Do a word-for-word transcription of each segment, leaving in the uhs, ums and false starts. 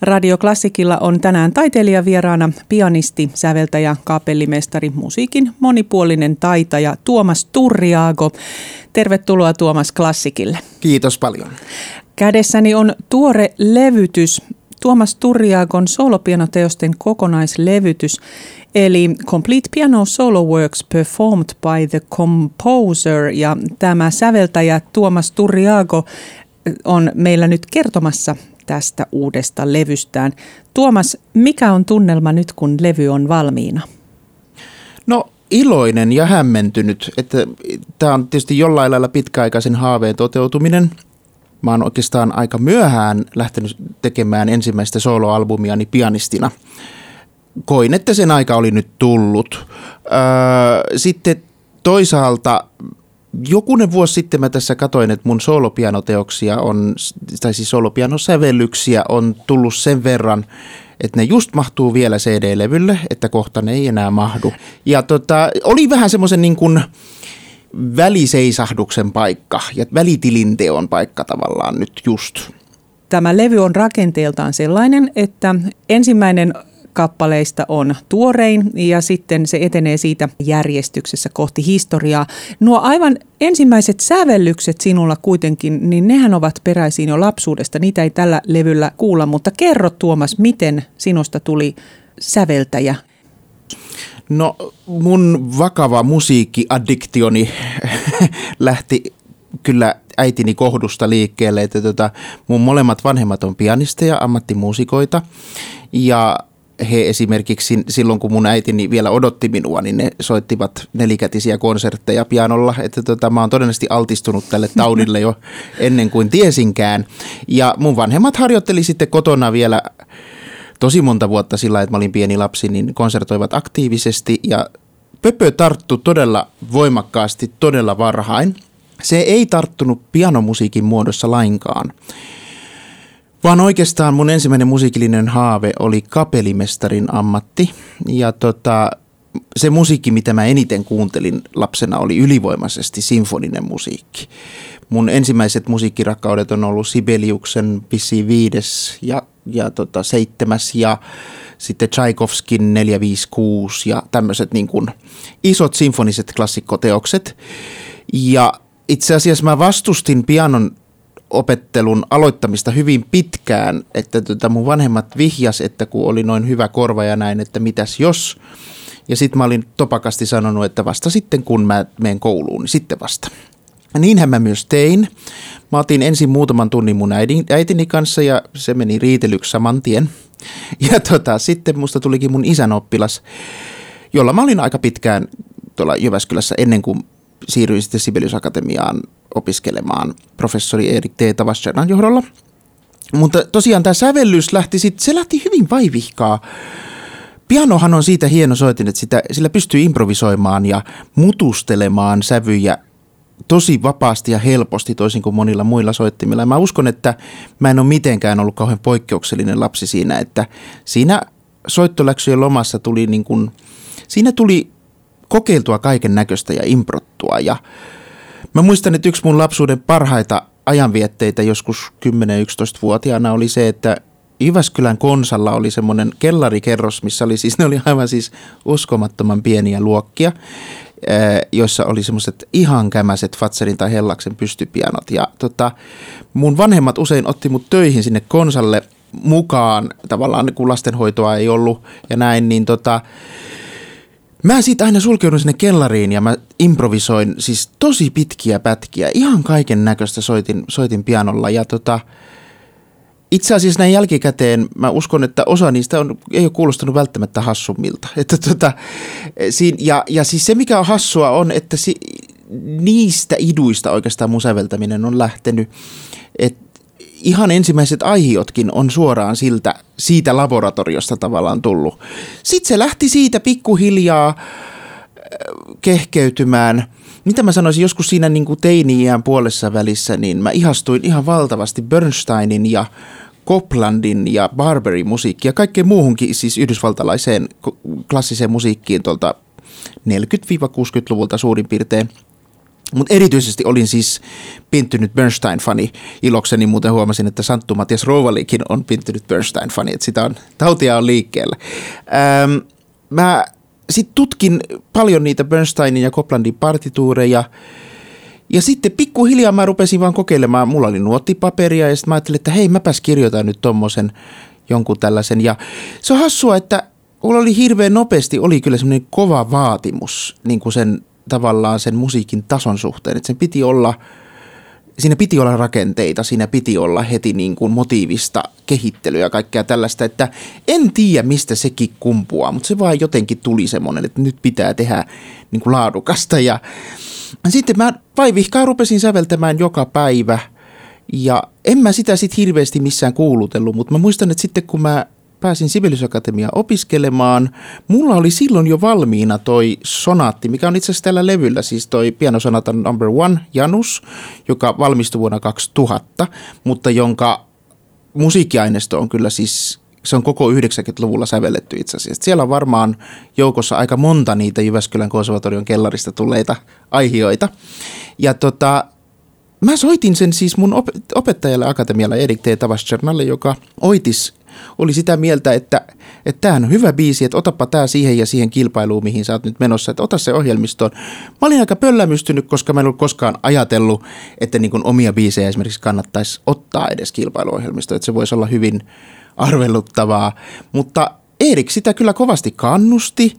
Radio Klassikilla on tänään taiteilijavieraana pianisti, säveltäjä, kaapellimestari, musiikin monipuolinen taitaja Tuomas Turriago. Tervetuloa Tuomas Klassikille. Kiitos paljon. Kädessäni on tuore levytys, Tuomas Turriagon solopianoteosten kokonaislevytys, eli Complete Piano Solo Works Performed by the Composer, ja tämä säveltäjä Tuomas Turriago on meillä nyt kertomassa tästä uudesta levystään. Tuomas, mikä on tunnelma nyt, kun levy on valmiina? No, iloinen ja hämmentynyt. Että, tämä on tietysti jollain lailla pitkäaikaisen haaveen toteutuminen. Mä oon oikeastaan aika myöhään lähtenyt tekemään ensimmäistä soloalbumiani pianistina. Koin, että sen aika oli nyt tullut. Öö, sitten toisaalta jokunen vuosi sitten mä tässä katsoin, että mun solopianoteoksia on, tai siis solopianosävellyksiä on tullut sen verran, että ne just mahtuu vielä C D-levylle, että kohta ne ei enää mahdu. Ja tota, oli vähän semmoisen niin kuin väliseisahduksen paikka ja välitilinteon paikka tavallaan nyt just. Tämä levy on rakenteeltaan sellainen, että ensimmäinen kappaleista on tuorein ja sitten se etenee siitä järjestyksessä kohti historiaa. Nuo aivan ensimmäiset sävellykset sinulla kuitenkin, niin nehän ovat peräisin jo lapsuudesta. Niitä ei tällä levyllä kuulla, mutta kerro Tuomas, miten sinusta tuli säveltäjä? No, mun vakava musiikkiaddiktioni lähti kyllä äitini kohdusta liikkeelle, että tota, mun molemmat vanhemmat on pianisteja, ammattimuusikoita, ja he esimerkiksi silloin, kun mun äitini vielä odotti minua, niin ne soittivat nelikätisiä konsertteja pianolla. Että tota, mä oon todennäköisesti altistunut tälle taudille jo ennen kuin tiesinkään. Ja mun vanhemmat harjoitteli sitten kotona vielä tosi monta vuotta sillä, että mä olin pieni lapsi, niin konsertoivat aktiivisesti. Ja pöpö tarttui todella voimakkaasti, todella varhain. Se ei tarttunut pianomusiikin muodossa lainkaan. Vaan oikeastaan mun ensimmäinen musiikillinen haave oli kapellimestarin ammatti, ja tota, se musiikki, mitä mä eniten kuuntelin lapsena, oli ylivoimaisesti sinfoninen musiikki. Mun ensimmäiset musiikkirakaudet on ollut Sibeliuksen vissiin viides ja, ja tota, seitsemäs ja sitten Tchaikovskin neljä, viisi, kuusi ja tämmöiset niin kuin isot sinfoniset klassikkoteokset. Ja itse asiassa mä vastustin pianon opettelun aloittamista hyvin pitkään, että tota mun vanhemmat vihjas, että kun oli noin hyvä korva ja näin, että mitäs jos. Ja sitten mä olin topakasti sanonut, että vasta sitten kun mä menen kouluun, niin sitten vasta. Ja niinhän mä myös tein. Mä otin ensin muutaman tunnin mun äidin, äitini kanssa ja se meni riitelyksi saman tien. Ja tota, sitten musta tulikin mun isän oppilas, jolla mä olin aika pitkään tuolla Jyväskylässä ennen kuin siirryin sitten Sibelius-akatemiaan opiskelemaan professori Eerik Tawaststjernan johdolla. Mutta tosiaan tämä sävellys lähti sitten, se lähti hyvin vaivihkaa. Pianohan on siitä hieno soitin, että sitä, sillä pystyy improvisoimaan ja mutustelemaan sävyjä tosi vapaasti ja helposti toisin kuin monilla muilla soittimilla. Ja mä uskon, että mä en ole mitenkään ollut kauhean poikkeuksellinen lapsi siinä, että siinä soittoläksyjen lomassa tuli niin kuin, siinä tuli kokeiltua kaiken näköistä ja improttua. Ja mä muistan, että yksi mun lapsuuden parhaita ajanvietteitä joskus kymmenen yksitoista-vuotiaana oli se, että Jyväskylän Konsalla oli semmoinen kellarikerros, missä oli siis, ne oli aivan siis uskomattoman pieniä luokkia, joissa oli semmoiset ihan kämäiset Fatserin tai Hellaksen pystypianot. Ja tota, mun vanhemmat usein otti mut töihin sinne Konsalle mukaan, tavallaan kun lastenhoitoa ei ollut ja näin, niin tota, mä siitä aina sulkeudun sinne kellariin ja mä improvisoin siis tosi pitkiä pätkiä, ihan kaiken näköistä soitin, soitin pianolla. Ja tota, itse asiassa näin jälkikäteen mä uskon, että osa niistä on, ei ole kuulostanut välttämättä hassummilta. Että tota, siin, ja, ja siis se mikä on hassua on, että si, niistä iduista oikeastaan mun säveltäminen on lähtenyt. Et ihan ensimmäiset aihiotkin on suoraan siltä, siitä laboratoriosta tavallaan tullut. Sitten se lähti siitä pikkuhiljaa kehkeytymään. Mitä mä sanoisin, joskus siinä niin kuin teini-iän puolessa välissä, niin mä ihastuin ihan valtavasti Bernsteinin ja Coplandin ja Barberin musiikkia, kaikkeen muuhunkin siis yhdysvaltalaiseen klassiseen musiikkiin tuolta neljäkymmentä-kuusikymmentäluvulta suurin piirtein. Mutta erityisesti olin siis pinttynyt Bernstein-fani ilokseni, muuten huomasin, että Santtu Matias Rouvalikin on pinttynyt Bernstein-fani, että sitä on, tautia on liikkeellä. Ähm, mä sitten tutkin paljon niitä Bernsteinin ja Coplandin partituureja ja sitten pikkuhiljaa mä rupesin vaan kokeilemaan, mulla oli nuottipaperia ja sitten mä ajattelin, että hei, mäpäs kirjoitan nyt tommosen jonkun tällaisen ja se on hassua, että mulla oli hirveän nopeasti, oli kyllä semmoinen kova vaatimus niin kuin sen tavallaan sen musiikin tason suhteen, että sen piti olla, siinä piti olla rakenteita, siinä piti olla heti niin kuin motiivista kehittelyä ja kaikkea tällaista, että en tiedä mistä sekin kumpuaa, mutta se vaan jotenkin tuli semmoinen, että nyt pitää tehdä niin kuin laadukasta ja sitten mä vaivihkaa rupesin säveltämään joka päivä ja en mä sitä sitten hirveästi missään kuulutellut, mutta mä muistan, että sitten kun mä pääsin Sibeliusakatemiaan opiskelemaan. Mulla oli silloin jo valmiina toi sonaatti, mikä on itse asiassa tällä levyllä, siis toi pianosonatan number one, Janus, joka valmistui vuonna kaksituhatta, mutta jonka musiikkiaineisto on kyllä siis, se on koko yhdeksänkymmentäluvulla sävelletty itse asiassa. Siellä on varmaan joukossa aika monta niitä Jyväskylän konservatorion kellarista tulleita aihioita. Ja tota... Mä soitin sen siis mun opettajalle akatemialla Eerik Tawaststjernalle, joka oitis oli sitä mieltä, että tämähän on hyvä biisi, että otapa tää siihen ja siihen kilpailuun, mihin sä oot nyt menossa, että ota se ohjelmistoon. Mä olin aika pöllämystynyt, koska mä en ollut koskaan ajatellut, että niin kun omia biisejä esimerkiksi kannattaisi ottaa edes kilpailuohjelmistoon, että se voisi olla hyvin arveluttavaa, mutta Eerik sitä kyllä kovasti kannusti.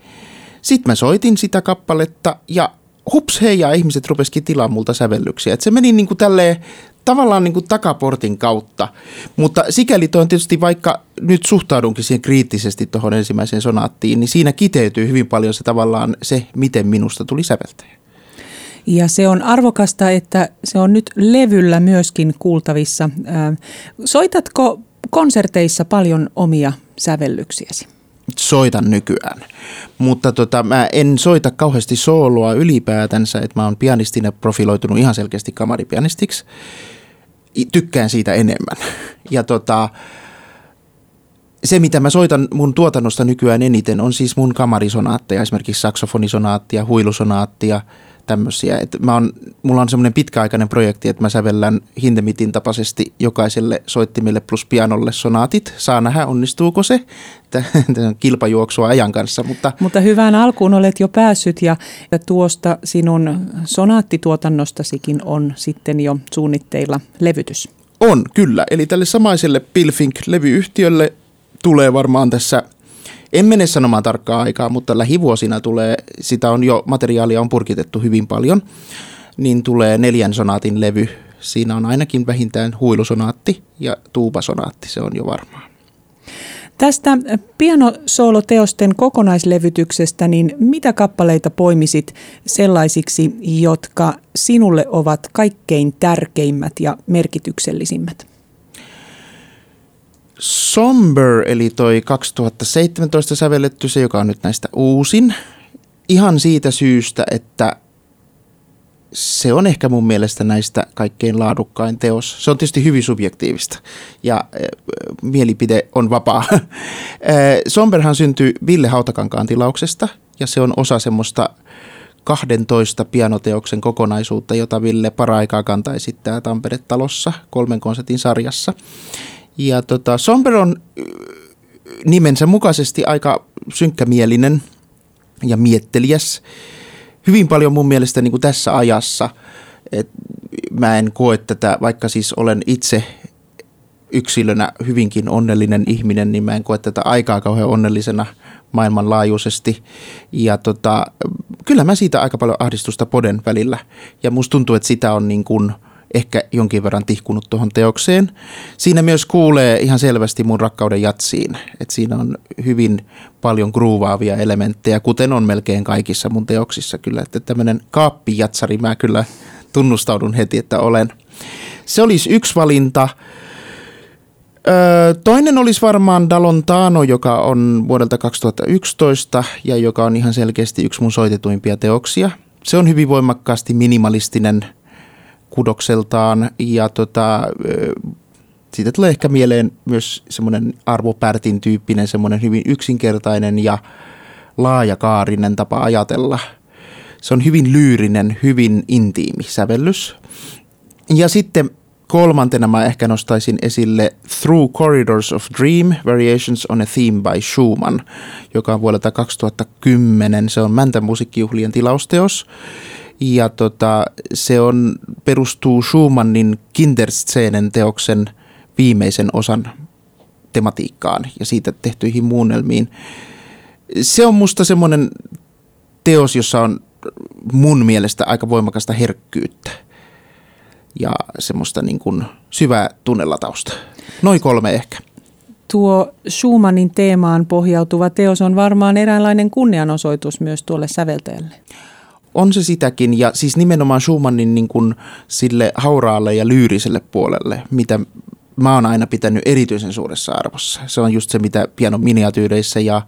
Sitten mä soitin sitä kappaletta ja hups hei, ja ihmiset rupesikin tilaa multa sävellyksiä. Et se meni niinku tälleen, tavallaan niinku takaportin kautta, mutta sikäli toi on tietysti, vaikka nyt suhtaudunkin siihen kriittisesti tuohon ensimmäiseen sonaattiin, niin siinä kiteytyy hyvin paljon se tavallaan se, miten minusta tuli säveltäjä. Ja se on arvokasta, että se on nyt levyllä myöskin kuultavissa. Soitatko konserteissa paljon omia sävellyksiäsi? Soitan nykyään, mutta tota, mä en soita kauheasti sooloa ylipäätänsä, että mä oon pianistina profiloitunut ihan selkeästi kamaripianistiksi. Tykkään siitä enemmän. Ja tota, se, mitä mä soitan mun tuotannosta nykyään eniten, on siis mun kamarisonaatteja, esimerkiksi saksofonisonaattia, huilusonaattia, tämmöisiä. Et mä on, mulla on semmoinen pitkäaikainen projekti, että mä sävellän Hindemitin tapaisesti jokaiselle soittimelle plus pianolle sonaatit. Saa nähdä, onnistuuko se. Tämä on kilpajuoksua ajan kanssa. Mutta, mutta hyvään alkuun olet jo päässyt ja tuosta sinun sonaattituotannostasikin on sitten jo suunnitteilla levytys. On, kyllä. Eli tälle samaiselle Pilfink-levyyhtiölle tulee varmaan tässä... En mene sanomaan tarkkaa aikaa, mutta lähivuosina tulee, sitä on jo, materiaalia on purkitettu hyvin paljon, niin tulee neljän sonaatin levy. Siinä on ainakin vähintään huilusonaatti ja tuubasonaatti, se on jo varmaa. Tästä pianosooloteosten kokonaislevytyksestä, niin mitä kappaleita poimisit sellaisiksi, jotka sinulle ovat kaikkein tärkeimmät ja merkityksellisimmät? Somber, eli toi kaksituhattaseitsemäntoista sävelletty, se joka on nyt näistä uusin, ihan siitä syystä, että se on ehkä mun mielestä näistä kaikkein laadukkain teos. Se on tietysti hyvin subjektiivista ja äh, mielipide on vapaa. Somberhan syntyi Ville Hautakankaan tilauksesta ja se on osa semmoista kahdentoista pianoteoksen kokonaisuutta, jota Ville paraikaa kantaa esittää Tampere-talossa kolmen konsertin sarjassa. Ja tota, Somber on nimensä mukaisesti aika synkkämielinen ja mietteliäs. Hyvin paljon mun mielestä niin kuin tässä ajassa. Et mä en koe tätä, vaikka siis olen itse yksilönä hyvinkin onnellinen ihminen, niin mä en koe tätä aikaa kauhean onnellisena maailmanlaajuisesti. Ja tota, kyllä mä siitä aika paljon ahdistusta poden välillä. Ja musta tuntuu, että sitä on niin kuin ehkä jonkin verran tihkunut tuohon teokseen. Siinä myös kuulee ihan selvästi mun rakkauden jatsiin, että siinä on hyvin paljon gruuvaavia elementtejä, kuten on melkein kaikissa mun teoksissa kyllä, että tämmöinen kaappijatsari mä kyllä tunnustaudun heti, että olen. Se olisi yksi valinta. Öö, toinen olisi varmaan Dallontano, joka on vuodelta kaksituhattayksitoista ja joka on ihan selkeästi yksi mun soitetuimpia teoksia. Se on hyvin voimakkaasti minimalistinen kudokseltaan ja tota, siitä tulee ehkä mieleen myös semmoinen Arvo Pärtin tyyppinen, semmoinen hyvin yksinkertainen ja laajakaarinen tapa ajatella. Se on hyvin lyyrinen, hyvin intiimi sävellys. Ja sitten kolmantena mä ehkä nostaisin esille Through Corridors of Dream, Variations on a Theme by Schumann, joka on vuodelta kaksituhattakymmenen. Se on Mäntän musiikkijuhlien tilausteos. Ja tota, se on, perustuu Schumannin Kinderszenen teoksen viimeisen osan tematiikkaan ja siitä tehtyihin muunnelmiin. Se on musta semmoinen teos, jossa on mun mielestä aika voimakasta herkkyyttä ja semmoista niin kuin syvää tunnelatausta. Noin kolme ehkä. Tuo Schumannin teemaan pohjautuva teos on varmaan eräänlainen kunnianosoitus myös tuolle säveltäjälle. On se sitäkin, ja siis nimenomaan Schumannin niin kuin sille hauraalle ja lyyriselle puolelle, mitä mä oon aina pitänyt erityisen suuressa arvossa. Se on just se, mitä pianon miniatyyreissä ja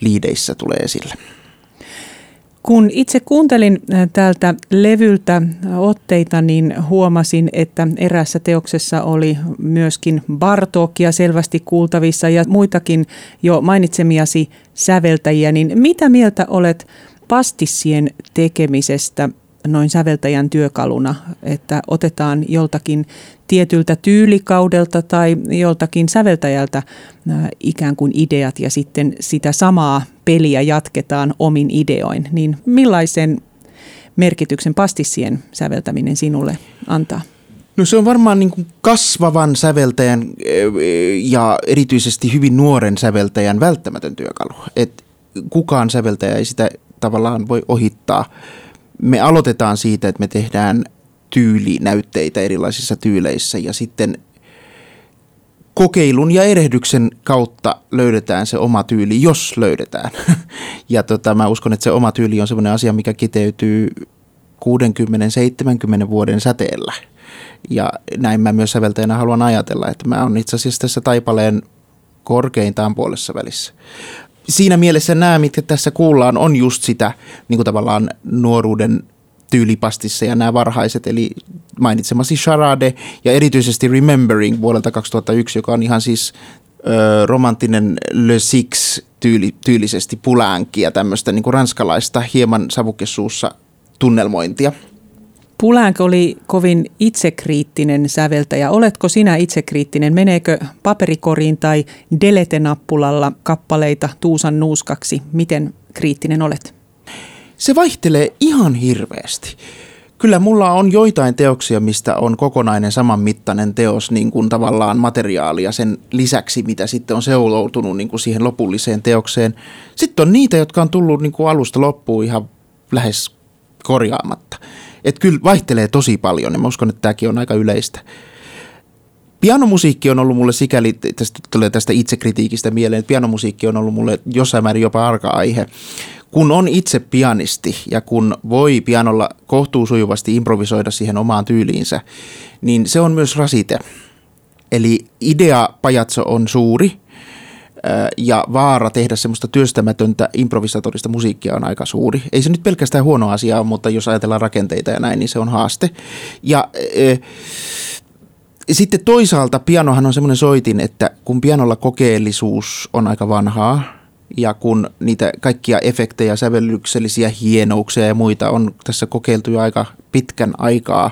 liideissä tulee esille. Kun itse kuuntelin tältä levyltä otteita, niin huomasin, että eräässä teoksessa oli myöskin Bartókia selvästi kuultavissa ja muitakin jo mainitsemiasi säveltäjiä. Niin mitä mieltä olet pastissien tekemisestä noin säveltäjän työkaluna, että otetaan joltakin tietyltä tyylikaudelta tai joltakin säveltäjältä ikään kuin ideat ja sitten sitä samaa peliä jatketaan omin ideoin, niin millaisen merkityksen pastissien säveltäminen sinulle antaa? No se on varmaan niin kuin kasvavan säveltäjän ja erityisesti hyvin nuoren säveltäjän välttämätön työkalu, että kukaan säveltäjä ei sitä tavallaan voi ohittaa. Me aloitetaan siitä, että me tehdään tyylinäytteitä erilaisissa tyyleissä ja sitten kokeilun ja erehdyksen kautta löydetään se oma tyyli, jos löydetään. Ja tota, mä uskon, että se oma tyyli on semmoinen asia, mikä kiteytyy kuudenkymmenen seitsemänkymmenen vuoden säteellä. Ja näin mä myös säveltäjänä haluan ajatella, että mä oon itse asiassa tässä taipaleen korkeintaan puolessa välissä. Siinä mielessä nämä, mitkä tässä kuullaan, on just sitä niin kuin tavallaan nuoruuden tyylipastissa ja nämä varhaiset, eli mainitsemasi Charade ja erityisesti Remembering vuodelta kaksituhattayksi, joka on ihan siis ö, romanttinen Le Six tyyli, tyylisesti Poulenc ja tämmöistä niin kuin ranskalaista hieman savukesuussa tunnelmointia. Poulenc oli kovin itsekriittinen säveltäjä. Oletko sinä itsekriittinen? Meneekö paperikoriin tai delete-nappulalla kappaleita tuusan nuuskaksi? Miten kriittinen olet? Se vaihtelee ihan hirveästi. Kyllä mulla on joitain teoksia, mistä on kokonainen samanmittainen teos niin kuin tavallaan materiaalia sen lisäksi, mitä sitten on seuloutunut niin kuin siihen lopulliseen teokseen. Sitten on niitä, jotka on tullut niin kuin alusta loppuun ihan lähes korjaamatta. Että kyllä vaihtelee tosi paljon ja mä uskon, että tämäkin on aika yleistä. Pianomusiikki on ollut mulle sikäli, tästä tulee tästä itsekritiikistä mieleen, että pianomusiikki on ollut mulle jossain määrin jopa arka-aihe. Kun on itse pianisti ja kun voi pianolla kohtuusujuvasti improvisoida siihen omaan tyyliinsä, niin se on myös rasite. Eli idea pajatso on suuri ja vaara tehdä semmoista työstämätöntä improvisatorista musiikkia on aika suuri. Ei se nyt pelkästään huono asia ole, mutta jos ajatellaan rakenteita ja näin, niin se on haaste. Ja e, sitten toisaalta pianohan on semmoinen soitin, että kun pianolla kokeellisuus on aika vanhaa ja kun niitä kaikkia efektejä, sävellyksellisiä hienouksia ja muita on tässä kokeiltu jo aika pitkän aikaa,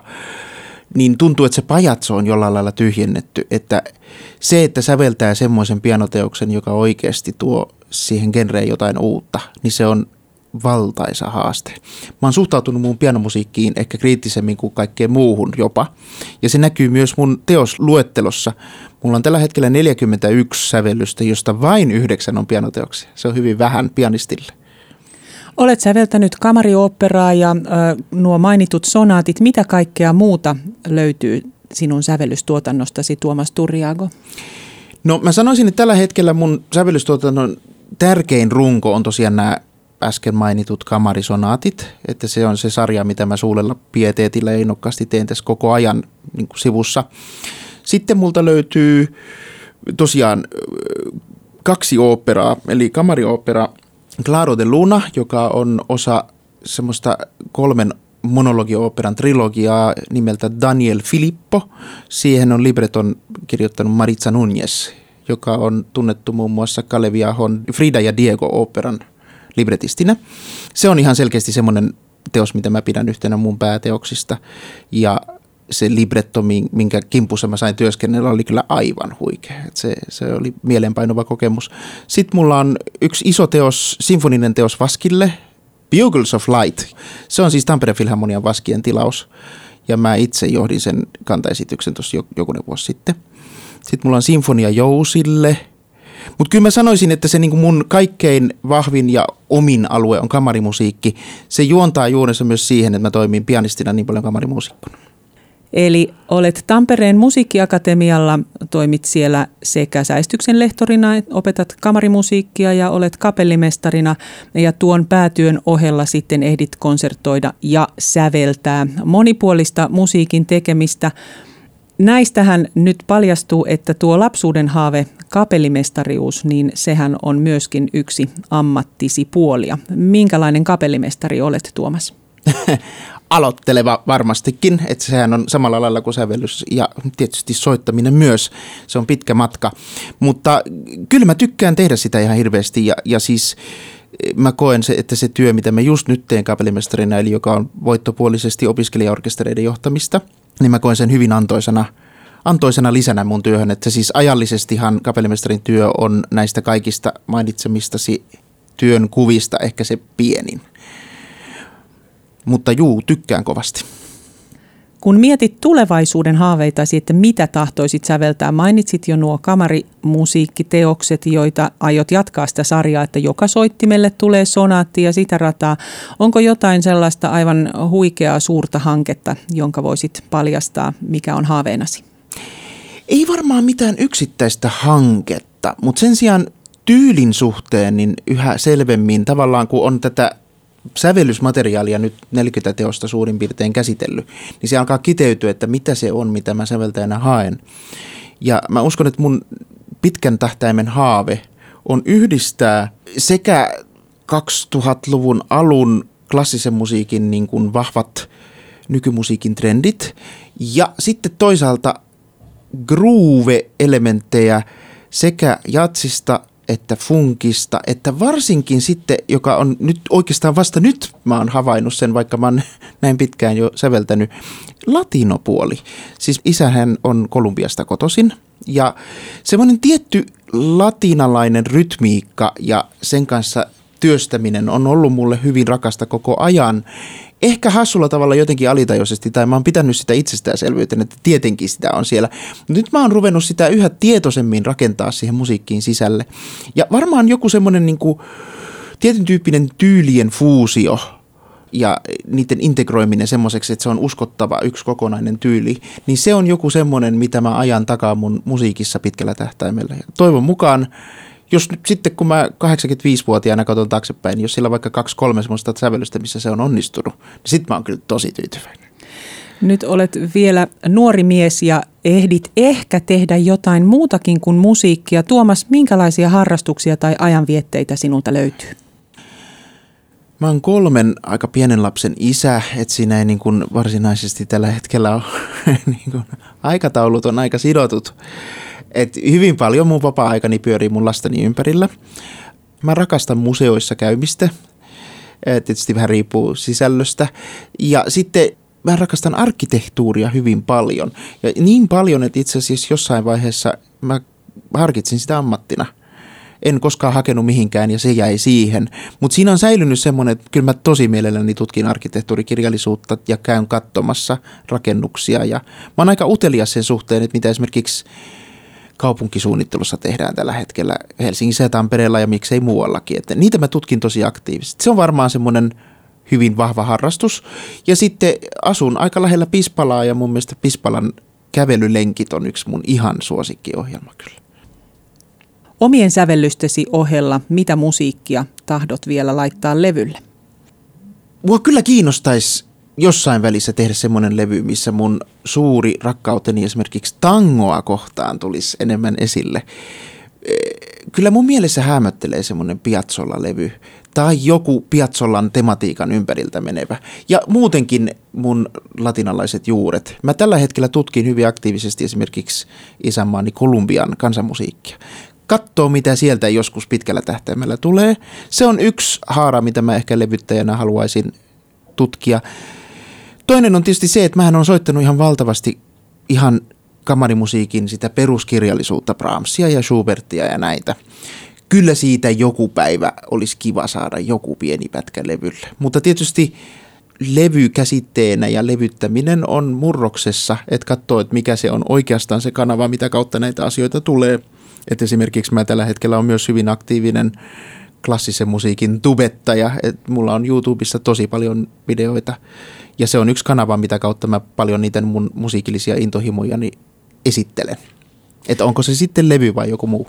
niin tuntuu, että se pajatso on jollain lailla tyhjennetty, että se, että säveltää semmoisen pianoteoksen, joka oikeasti tuo siihen genreen jotain uutta, niin se on valtaisa haaste. Mä oon suhtautunut mun pianomusiikkiin ehkä kriittisemmin kuin kaikkeen muuhun jopa, ja se näkyy myös mun teosluettelossa. Mulla on tällä hetkellä neljäkymmentäyksi sävellystä, josta vain yhdeksän on pianoteoksia. Se on hyvin vähän pianistille. Olet säveltänyt kamarioopperaa ja ö, nuo mainitut sonaatit. Mitä kaikkea muuta löytyy sinun sävellystuotannostasi, Tuomas Turriago? No mä sanoisin, että tällä hetkellä mun sävellystuotannon tärkein runko on tosiaan nämä äsken mainitut kamarisonaatit. Että se on se sarja, mitä mä suulella pieteetillä ja innokkaasti teen tässä koko ajan niin kuin sivussa. Sitten multa löytyy tosiaan kaksi oopperaa, eli kamarioopperaa. Claro de Luna, joka on osa semmoista kolmen monologio-operan trilogiaa nimeltä Daniel Filippo. Siihen on libreton kirjoittanut Maritza Nuñez, joka on tunnettu muun muassa Kalevi Ahon Frida ja Diego-operan libretistinä. Se on ihan selkeästi semmoinen teos, mitä mä pidän yhtenä mun pääteoksista. Ja se libretto, minkä kimpussa mä sain työskennellä, oli kyllä aivan huikea. Et se, se oli mielenpainuva kokemus. Sitten mulla on yksi iso teos, sinfoninen teos Vaskille, Bugles of Light. Se on siis Tampere Filharmonian Vaskien tilaus. Ja mä itse johdin sen kantaesityksen tuossa jokunen vuosi sitten. Sitten mulla on Sinfonia Jousille. Mutta kyllä mä sanoisin, että se niinku mun kaikkein vahvin ja omin alue on kamarimusiikki. Se juontaa juurensa myös siihen, että mä toimin pianistina niin paljon kamarimuusikkona. Eli olet Tampereen musiikkiakatemialla, toimit siellä sekä säistyksen lehtorina, opetat kamarimusiikkia ja olet kapellimestarina ja tuon päätyön ohella sitten ehdit konsertoida ja säveltää monipuolista musiikin tekemistä. Näistähän nyt paljastuu, että tuo lapsuuden haave, kapellimestarius, niin sehän on myöskin yksi ammattisi puolia. Minkälainen kapellimestari olet, Tuomas? Aloitteleva varmastikin, että sehän on samalla lailla kuin sävellys ja tietysti soittaminen myös, se on pitkä matka, mutta kyllä mä tykkään tehdä sitä ihan hirveästi ja, ja siis mä koen se, että se työ, mitä mä just nyt teen kapellimestarina, eli joka on voittopuolisesti opiskelijaorkestereiden johtamista, niin mä koen sen hyvin antoisana, antoisena lisänä mun työhön, että siis ajallisestihan kapellimestarin työ on näistä kaikista mainitsemistasi työn kuvista ehkä se pienin. Mutta juu, tykkään kovasti. Kun mietit tulevaisuuden haaveitasi, että mitä tahtoisit säveltää, mainitsit jo nuo kamarimusiikkiteokset, joita aiot jatkaa sitä sarjaa, että joka soittimelle tulee sonaatti ja sitä rataa. Onko jotain sellaista aivan huikeaa suurta hanketta, jonka voisit paljastaa, mikä on haaveenasi? Ei varmaan mitään yksittäistä hanketta, mutta sen sijaan tyylin suhteen niin yhä selvemmin tavallaan, kun on tätä sävellysmateriaalia nyt neljäkymmentä teosta suurin piirtein käsitellyt, niin se alkaa kiteytyä, että mitä se on, mitä mä säveltäjänä haen. Ja mä uskon, että mun pitkän tähtäimen haave on yhdistää sekä kaksituhattaluvun alun klassisen musiikin niin kuin vahvat nykymusiikin trendit ja sitten toisaalta groove-elementtejä sekä jatsista että funkista, että varsinkin sitten, joka on nyt oikeastaan vasta nyt, mä oon havainnut sen, vaikka mä oon näin pitkään jo säveltänyt, latinopuoli. Siis isähän on Kolumbiasta kotoisin ja semmoinen tietty latinalainen rytmiikka ja sen kanssa työstäminen on ollut mulle hyvin rakasta koko ajan. Ehkä hassulla tavalla jotenkin alitajuisesti, tai mä oon pitänyt sitä itsestäänselvyytenä, että tietenkin sitä on siellä. Mutta nyt mä oon ruvennut sitä yhä tietoisemmin rakentaa siihen musiikkiin sisälle. Ja varmaan joku semmoinen niin kuin tietyn tyyppinen tyylien fuusio ja niiden integroiminen semmoiseksi, että se on uskottava yksi kokonainen tyyli, niin se on joku semmoinen, mitä mä ajan takaa mun musiikissa pitkällä tähtäimellä. Ja toivon mukaan, jos nyt sitten, kun mä kahdeksankymmentäviisivuotiaana katson taaksepäin, niin jos siellä on vaikka kaksi kolme semmoista sävellystä, missä se on onnistunut, niin sit mä oon kyllä tosi tyytyväinen. Nyt olet vielä nuori mies ja ehdit ehkä tehdä jotain muutakin kuin musiikkia. Tuomas, minkälaisia harrastuksia tai ajanvietteitä sinulta löytyy? Mä oon kolmen aika pienen lapsen isä, että siinä ei niin kuin varsinaisesti tällä hetkellä ole niin kuin aikataulut on aika sidotut. Et hyvin paljon mun vapaa-aikani pyörii mun lasteni ympärillä. Mä rakastan museoissa käymistä. Tietysti vähän riippuu sisällöstä. Ja sitten mä rakastan arkkitehtuuria hyvin paljon. Ja niin paljon, että itse asiassa jossain vaiheessa mä harkitsin sitä ammattina. En koskaan hakenut mihinkään ja se jäi siihen. Mutta siinä on säilynyt semmoinen, että kyllä mä tosi mielelläni tutkin arkkitehtuurikirjallisuutta ja käyn katsomassa rakennuksia. Ja mä oon aika utelias sen suhteen, että mitä esimerkiksi kaupunkisuunnittelussa tehdään tällä hetkellä Helsingissä ja Tampereella ja miksei muuallakin. Että niitä mä tutkin tosi aktiivisesti. Se on varmaan semmoinen hyvin vahva harrastus. Ja sitten asun aika lähellä Pispalaa ja mun mielestä Pispalan kävelylenkit on yksi mun ihan suosikkiohjelma kyllä. Omien sävellystesi ohella, mitä musiikkia tahdot vielä laittaa levylle? Mua kyllä kiinnostaisi jossain välissä tehdä semmoinen levy, missä mun suuri rakkauteni esimerkiksi tangoa kohtaan tulisi enemmän esille. Kyllä mun mielessä hämöttelee semmoinen Piazzolla-levy tai joku Piazzollan tematiikan ympäriltä menevä. Ja muutenkin mun latinalaiset juuret. Mä tällä hetkellä tutkin hyvin aktiivisesti esimerkiksi isänmaani Kolumbian kansanmusiikkia. Katsoo, mitä sieltä joskus pitkällä tähtäimellä tulee. Se on yksi haara, mitä mä ehkä levyttäjänä haluaisin tutkia. Toinen on tietysti se, että mähän olen soittanut ihan valtavasti ihan kamarimusiikin sitä peruskirjallisuutta, Brahmsia ja Schubertia ja näitä. Kyllä siitä joku päivä olisi kiva saada joku pieni pätkä levylle, mutta tietysti levy käsitteenä ja levyttäminen on murroksessa, että katsoo, että mikä se on oikeastaan se kanava, mitä kautta näitä asioita tulee. Et esimerkiksi mä tällä hetkellä on myös hyvin aktiivinen klassisen musiikin tubettaja, että mulla on YouTubessa tosi paljon videoita ja se on yksi kanava, mitä kautta mä paljon niitä mun musiikillisia intohimojani esittelen. Että onko se sitten levy vai joku muu?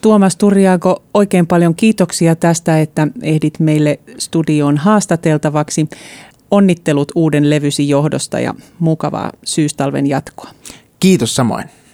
Tuomas Turriago, oikein paljon kiitoksia tästä, että ehdit meille studioon haastateltavaksi. Onnittelut uuden levysi johdosta ja mukavaa syystalven jatkoa. Kiitos samoin.